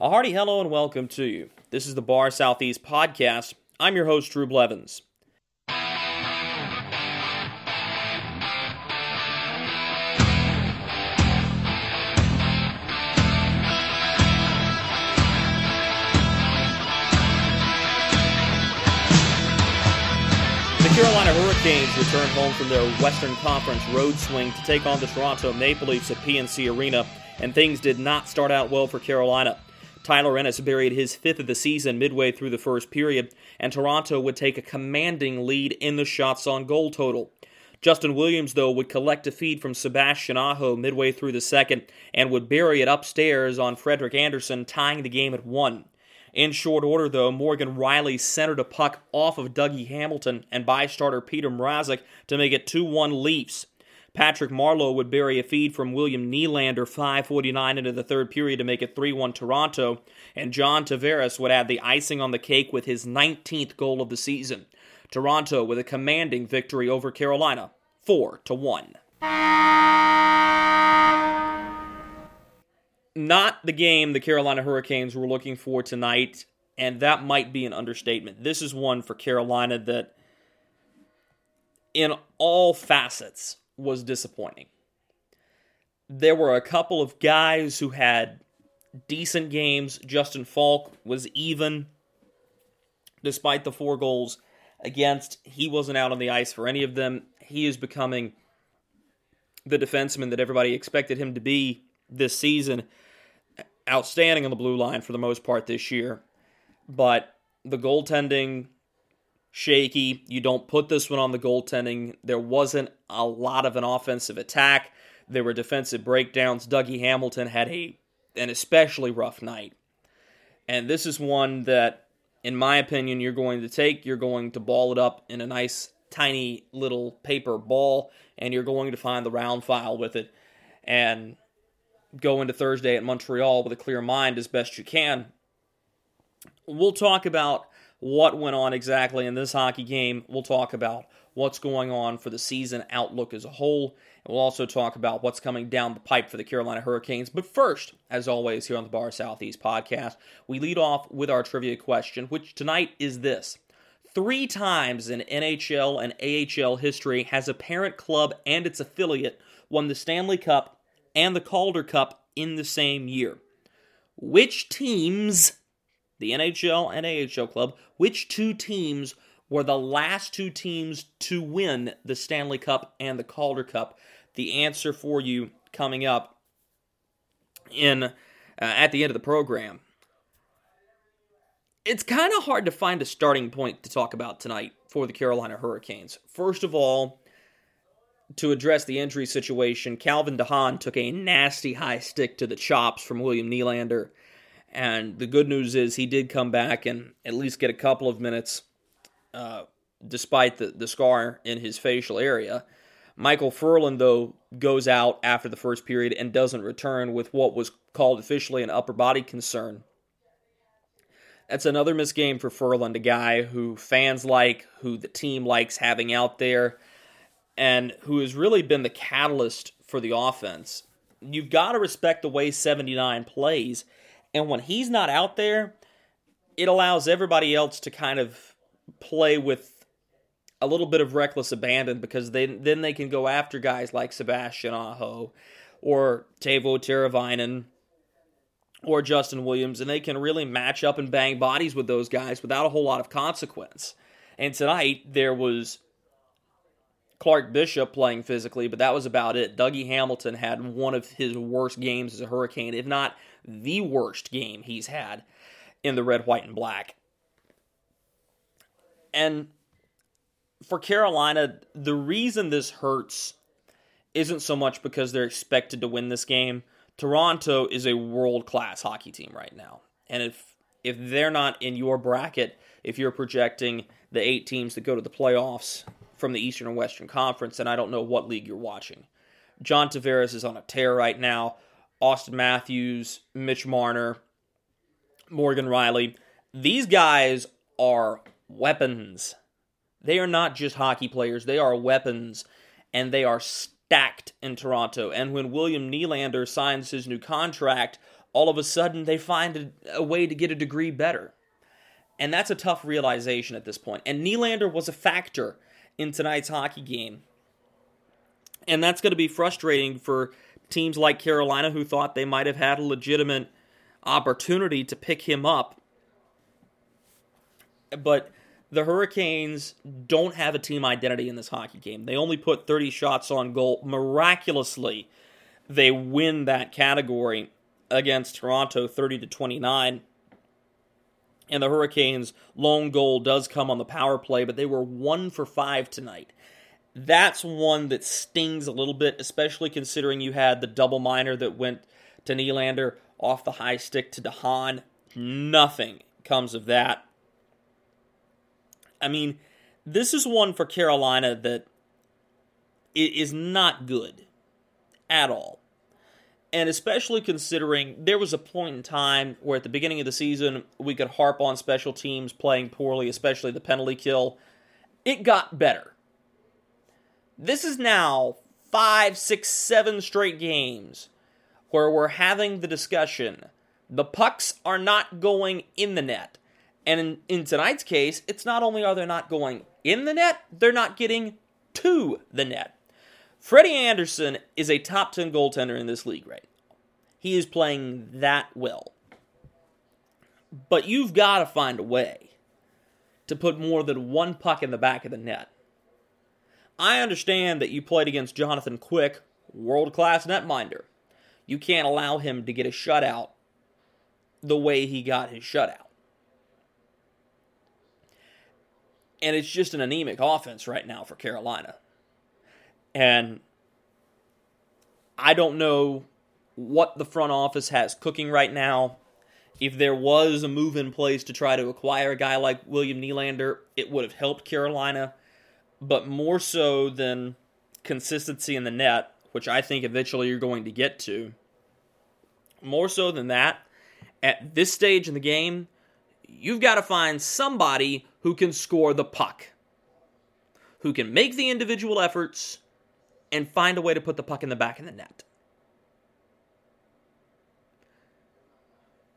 A hearty hello and welcome to you. This is the Bar Southeast Podcast. I'm your host, Drew Blevins. The Carolina Hurricanes return home from their Western Conference road swing to take on the Toronto Maple Leafs at PNC Arena, and things did not start out well for Carolina. Tyler Ennis buried his fifth of the season midway through the first period, and Toronto would take a commanding lead in the shots on goal total. Justin Williams, though, would collect a feed from Sebastian Aho midway through the second and would bury it upstairs on Frederik Andersen, tying the game at 1. In short order, though, Morgan Rielly centered a puck off of Dougie Hamilton and by-starter Peter Mrazek to make it 2-1 Leafs. Patrick Marleau would bury a feed from William Nylander 5:49 into the third period to make it 3-1 Toronto, and John Tavares would add the icing on the cake with his 19th goal of the season. Toronto with a commanding victory over Carolina, 4-1. Not the game the Carolina Hurricanes were looking for tonight, and that might be an understatement. This is one for Carolina that, in all facets, was disappointing. There were a couple of guys who had decent games. Justin Falk was even, despite the 4 goals against. He wasn't out on the ice for any of them. He is becoming the defenseman that everybody expected him to be this season. Outstanding on the blue line for the most part this year, but the goaltending, shaky. You don't put this one on the goaltending. There wasn't a lot of an offensive attack. There were defensive breakdowns. Dougie Hamilton had an especially rough night, and this is one that, in my opinion, you're going to ball it up in a nice, tiny little paper ball, and you're going to find the round file with it, and go into Thursday at Montreal with a clear mind as best you can. We'll talk about what went on exactly in this hockey game. We'll talk about what's going on for the season outlook as a whole. And we'll also talk about what's coming down the pipe for the Carolina Hurricanes. But first, as always, here on the Bar Southeast Podcast, we lead off with our trivia question, which tonight is this. 3 times in NHL and AHL history has a parent club and its affiliate won the Stanley Cup and the Calder Cup in the same year. Which teams, the NHL and AHL club, which 2 teams were the last 2 teams to win the Stanley Cup and the Calder Cup? The answer for you coming up at the end of the program. It's kind of hard to find a starting point to talk about tonight for the Carolina Hurricanes. First of all, to address the injury situation, Calvin DeHaan took a nasty high stick to the chops from William Nylander, and the good news is he did come back and at least get a couple of minutes despite the scar in his facial area. Michael Ferland, though, goes out after the first period and doesn't return with what was called officially an upper body concern. That's another missed game for Ferland, a guy who fans like, who the team likes having out there, and who has really been the catalyst for the offense. You've got to respect the way 79 plays, and when he's not out there, it allows everybody else to kind of play with a little bit of reckless abandon, because then they can go after guys like Sebastian Aho or Teuvo Teravainen or Justin Williams, and they can really match up and bang bodies with those guys without a whole lot of consequence. And tonight, there was Clark Bishop playing physically, but that was about it. Dougie Hamilton had one of his worst games as a Hurricane, if not the worst game he's had in the red, white, and black. And for Carolina, the reason this hurts isn't so much because they're expected to win this game. Toronto is a world-class hockey team right now, and if they're not in your bracket, if you're projecting the 8 teams that go to the playoffs from the Eastern and Western Conference, and I don't know what league you're watching. John Tavares is on a tear right now. Austin Matthews, Mitch Marner, Morgan Rielly. These guys are weapons. They are not just hockey players. They are weapons, and they are stacked in Toronto. And when William Nylander signs his new contract, all of a sudden they find a way to get a degree better. And that's a tough realization at this point. And Nylander was a factor in tonight's hockey game. And that's going to be frustrating for teams like Carolina who thought they might have had a legitimate opportunity to pick him up. But the Hurricanes don't have a team identity in this hockey game. They only put 30 shots on goal. Miraculously, they win that category against Toronto 30-29. And the Hurricanes' lone goal does come on the power play, but they were 1 for 5 tonight. That's one that stings a little bit, especially considering you had the double minor that went to Nylander off the high stick to DeHaan. Nothing comes of that. I mean, this is one for Carolina that is not good at all. And especially considering there was a point in time where at the beginning of the season, we could harp on special teams playing poorly, especially the penalty kill. It got better. This is now 5, 6, 7 straight games where we're having the discussion. The pucks are not going in the net. And in tonight's case, it's not only are they not going in the net, they're not getting to the net. Frederik Andersen is a top 10 goaltender in this league right now. He is playing that well. But you've got to find a way to put more than one puck in the back of the net. I understand that you played against Jonathan Quick, world-class netminder. You can't allow him to get a shutout the way he got his shutout. And it's just an anemic offense right now for Carolina. And I don't know what the front office has cooking right now. If there was a move in place to try to acquire a guy like William Nylander, it would have helped Carolina. But more so than consistency in the net, which I think eventually you're going to get to, more so than that, at this stage in the game, you've got to find somebody who can score the puck, who can make the individual efforts, and find a way to put the puck in the back of the net.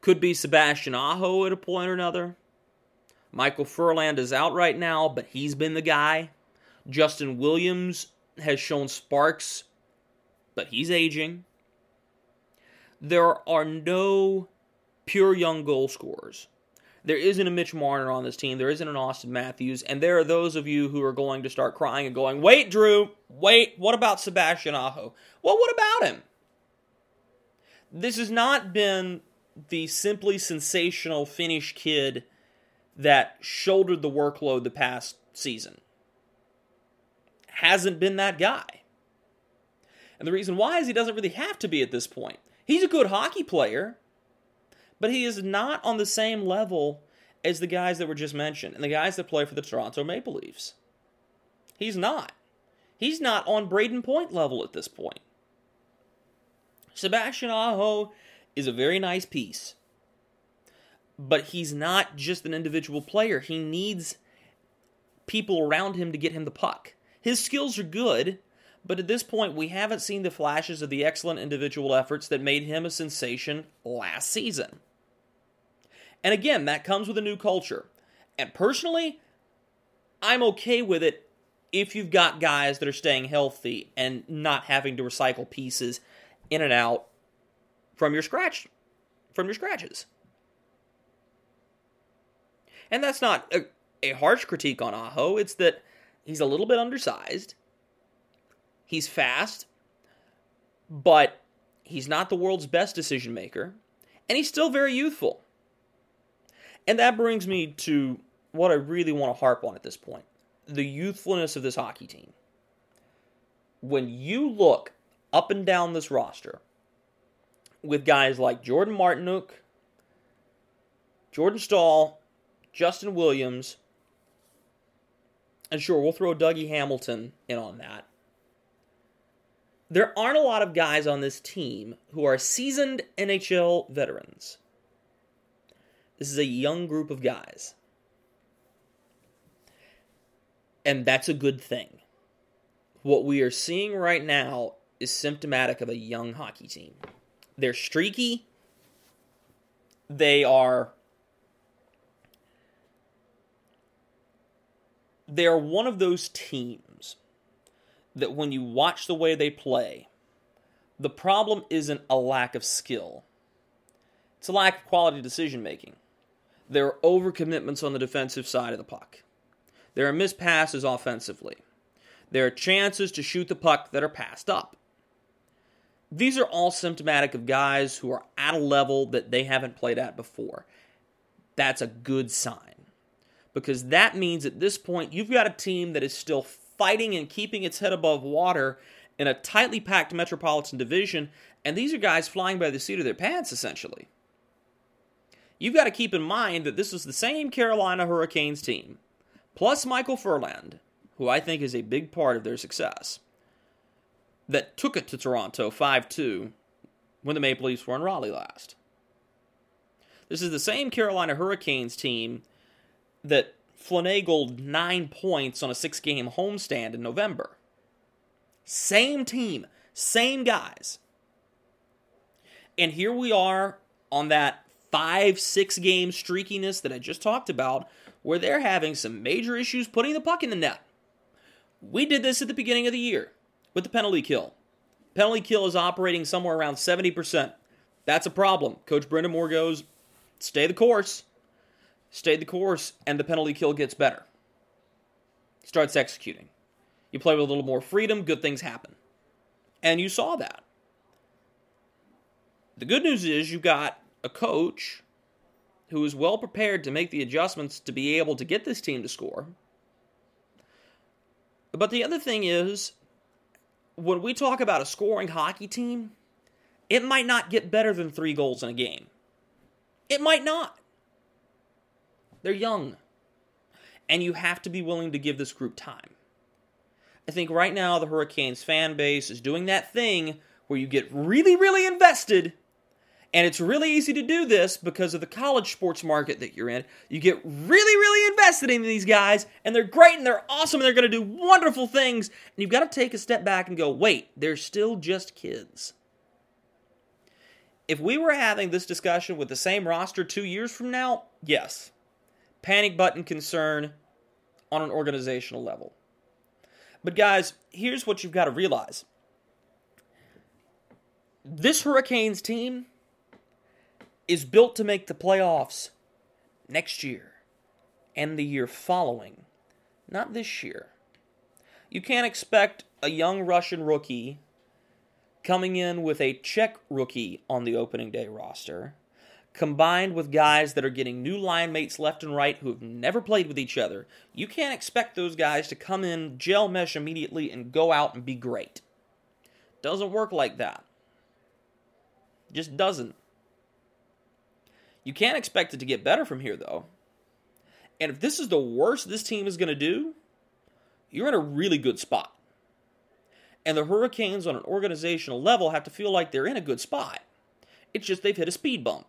Could be Sebastian Aho at a point or another. Michael Ferland is out right now, but he's been the guy. Justin Williams has shown sparks, but he's aging. There are no pure young goal scorers. There isn't a Mitch Marner on this team. There isn't an Austin Matthews. And there are those of you who are going to start crying and going, wait, Drew, wait, what about Sebastian Aho? Well, what about him? This has not been the simply sensational Finnish kid that shouldered the workload the past season. Hasn't been that guy. And the reason why is he doesn't really have to be at this point. He's a good hockey player, but he is not on the same level as the guys that were just mentioned and the guys that play for the Toronto Maple Leafs. He's not. He's not on Brayden Point level at this point. Sebastian Aho is a very nice piece, but he's not just an individual player. He needs people around him to get him the puck. His skills are good, but at this point we haven't seen the flashes of the excellent individual efforts that made him a sensation last season. And again, that comes with a new culture. And personally, I'm okay with it if you've got guys that are staying healthy and not having to recycle pieces in and out from your scratches. And that's not a harsh critique on Aho. It's that he's a little bit undersized. He's fast, but he's not the world's best decision maker, and he's still very youthful. And that brings me to what I really want to harp on at this point, the youthfulness of this hockey team. When you look up and down this roster with guys like Jordan Martinook, Jordan Staal, Justin Williams, and sure, we'll throw Dougie Hamilton in on that. There aren't a lot of guys on this team who are seasoned NHL veterans. This is a young group of guys. And that's a good thing. What we are seeing right now is symptomatic of a young hockey team. They're streaky, They are one of those teams that when you watch the way they play, the problem isn't a lack of skill. It's a lack of quality decision-making. There are overcommitments on the defensive side of the puck. There are missed passes offensively. There are chances to shoot the puck that are passed up. These are all symptomatic of guys who are at a level that they haven't played at before. That's a good sign. Because that means at this point, you've got a team that is still fighting and keeping its head above water in a tightly packed metropolitan division, and these are guys flying by the seat of their pants, essentially. You've got to keep in mind that this is the same Carolina Hurricanes team, plus Michael Ferland, who I think is a big part of their success, that took it to Toronto 5-2 when the Maple Leafs were in Raleigh last. This is the same Carolina Hurricanes team that finagled 9 points on a 6-game homestand in November. Same team, same guys. And here we are on that 5-6 game streakiness that I just talked about, where they're having some major issues putting the puck in the net. We did this at the beginning of the year with the penalty kill. Penalty kill is operating somewhere around 70%. That's a problem. Coach Brendan Moore goes, stay the course. Stay the course, and the penalty kill gets better. Starts executing. You play with a little more freedom, good things happen. And you saw that. The good news is you got a coach who is well prepared to make the adjustments to be able to get this team to score. But the other thing is, when we talk about a scoring hockey team, it might not get better than 3 goals in a game. It might not. They're young. And you have to be willing to give this group time. I think right now the Hurricanes fan base is doing that thing where you get really, really invested, and it's really easy to do this because of the college sports market that you're in. You get really, really invested in these guys, and they're great, and they're awesome, and they're going to do wonderful things, and you've got to take a step back and go, wait, they're still just kids. If we were having this discussion with the same roster 2 years from now, yes. Panic button concern on an organizational level. But guys, here's what you've got to realize. This Hurricanes team is built to make the playoffs next year and the year following, not this year. You can't expect a young Russian rookie coming in with a Czech rookie on the opening day roster, combined with guys that are getting new line mates left and right who have never played with each other. You can't expect those guys to come in, gel mesh immediately, and go out and be great. Doesn't work like that. Just doesn't. You can't expect it to get better from here, though. And if this is the worst this team is going to do, you're in a really good spot. And the Hurricanes on an organizational level have to feel like they're in a good spot. It's just they've hit a speed bump.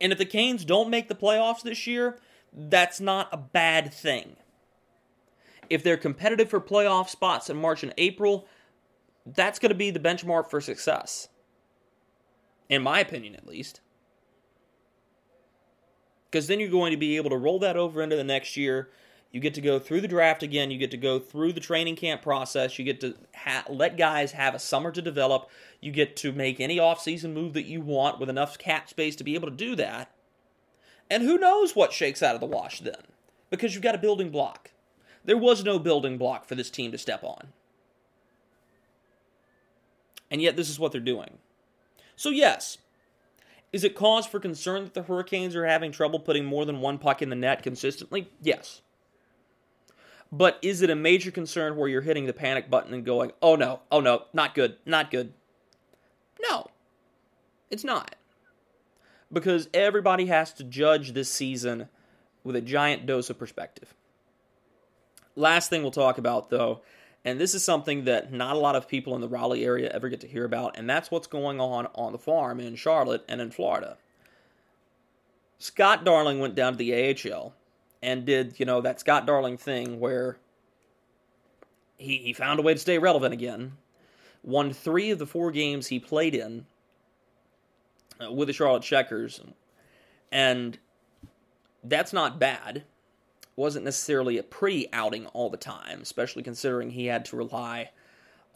And if the Canes don't make the playoffs this year, that's not a bad thing. If they're competitive for playoff spots in March and April, that's going to be the benchmark for success. In my opinion, at least. Because then you're going to be able to roll that over into the next year. You get to go through the draft again. You get to go through the training camp process. You get to let guys have a summer to develop. You get to make any offseason move that you want with enough cap space to be able to do that. And who knows what shakes out of the wash then? Because you've got a building block. There was no building block for this team to step on. And yet this is what they're doing. So yes, is it cause for concern that the Hurricanes are having trouble putting more than one puck in the net consistently? Yes. But is it a major concern where you're hitting the panic button and going, oh no, not good? No, it's not. Because everybody has to judge this season with a giant dose of perspective. Last thing we'll talk about, though, and this is something that not a lot of people in the Raleigh area ever get to hear about, and that's what's going on the farm in Charlotte and in Florida. Scott Darling went down to the AHL and did, you know, that Scott Darling thing where he found a way to stay relevant again. Won 3 of the 4 games he played in. with the Charlotte Checkers, and that's not bad. Wasn't necessarily a pretty outing all the time, especially considering he had to rely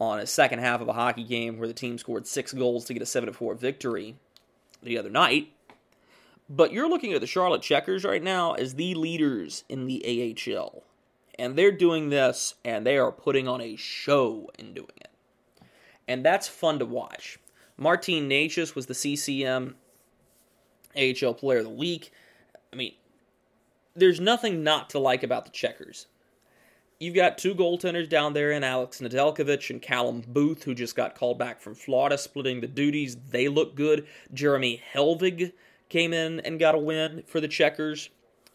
on a second half of a hockey game where the team scored 6 goals to get a 7-4 victory the other night. But you're looking at the Charlotte Checkers right now as the leaders in the AHL. And they're doing this, and they are putting on a show in doing it. And that's fun to watch. Martin Natchez was the CCM AHL Player of the Week. I mean, there's nothing not to like about the Checkers. You've got 2 goaltenders down there in Alex Nedeljkovic and Callum Booth, who just got called back from Florida, splitting the duties. They look good. Jeremy Helvig came in and got a win for the Checkers.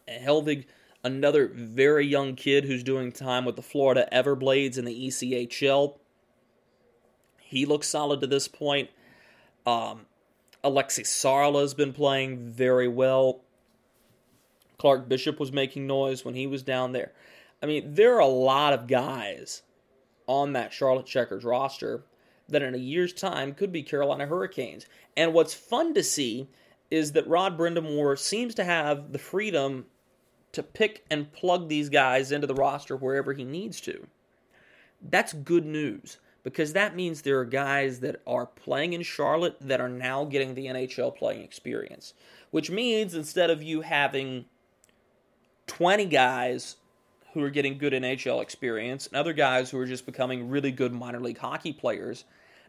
Helvig, another very young kid who's doing time with the Florida Everblades in the ECHL. He looks solid to this point. Alexi Sarla has been playing very well. Clark Bishop was making noise when he was down there. I mean, there are a lot of guys on that Charlotte Checkers roster that in a year's time could be Carolina Hurricanes. And what's fun to see is that Rod Brindamore seems to have the freedom to pick and plug these guys into the roster wherever he needs to. That's good news, because that means there are guys that are playing in Charlotte that are now getting the NHL playing experience, which means instead of you having 20 guys who are getting good NHL experience and other guys who are just becoming really good minor league hockey players,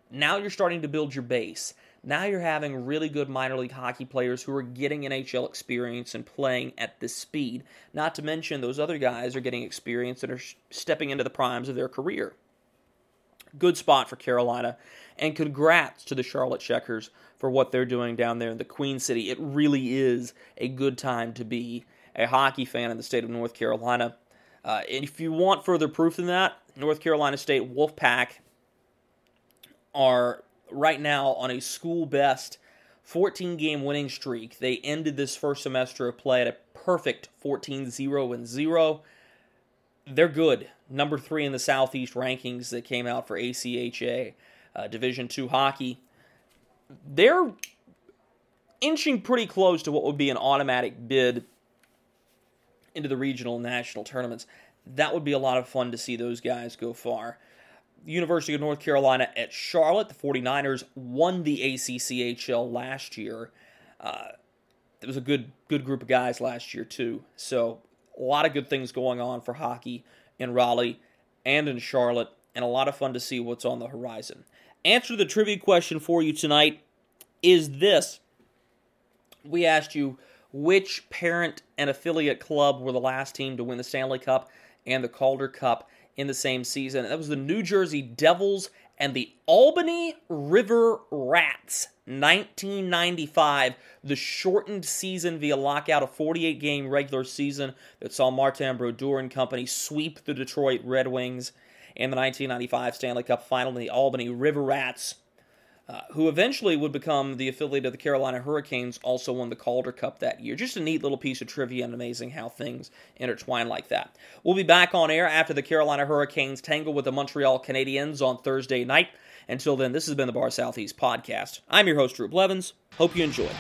now you're starting to build your base. Now you're having really good minor league hockey players who are getting NHL experience and playing at this speed, not to mention those other guys are getting experience and are stepping into the primes of their career. Good spot for Carolina, and congrats to the Charlotte Checkers for what they're doing down there in the Queen City. It really is a good time to be a hockey fan in the state of North Carolina. And if you want further proof than that, North Carolina State Wolfpack are right now on a school-best 14-game winning streak. They ended this first semester of play at a perfect 14-0-0. They're good. Number 3 in the Southeast rankings that came out for ACHA Division II hockey. They're inching pretty close to what would be an automatic bid into the regional and national tournaments. That would be a lot of fun to see those guys go far. University of North Carolina at Charlotte, the 49ers won the ACCHL last year. It was a good group of guys last year, too. So a lot of good things going on for hockey in Raleigh and in Charlotte, and a lot of fun to see what's on the horizon. Answer the trivia question for you tonight is this. We asked you which parent and affiliate club were the last team to win the Stanley Cup and the Calder Cup in the same season. And that was the New Jersey Devils and the Albany River Rats, 1995, the shortened season via lockout, a 48-game regular season that saw Martin Brodeur and company sweep the Detroit Red Wings in the 1995 Stanley Cup Final in the Albany River Rats, who eventually would become the affiliate of the Carolina Hurricanes, also won the Calder Cup that year. Just a neat little piece of trivia, and amazing how things intertwine like that. We'll be back on air after the Carolina Hurricanes tangle with the Montreal Canadiens on Thursday night. Until then, this has been the Bar Southeast Podcast. I'm your host, Drew Blevins. Hope you enjoyed.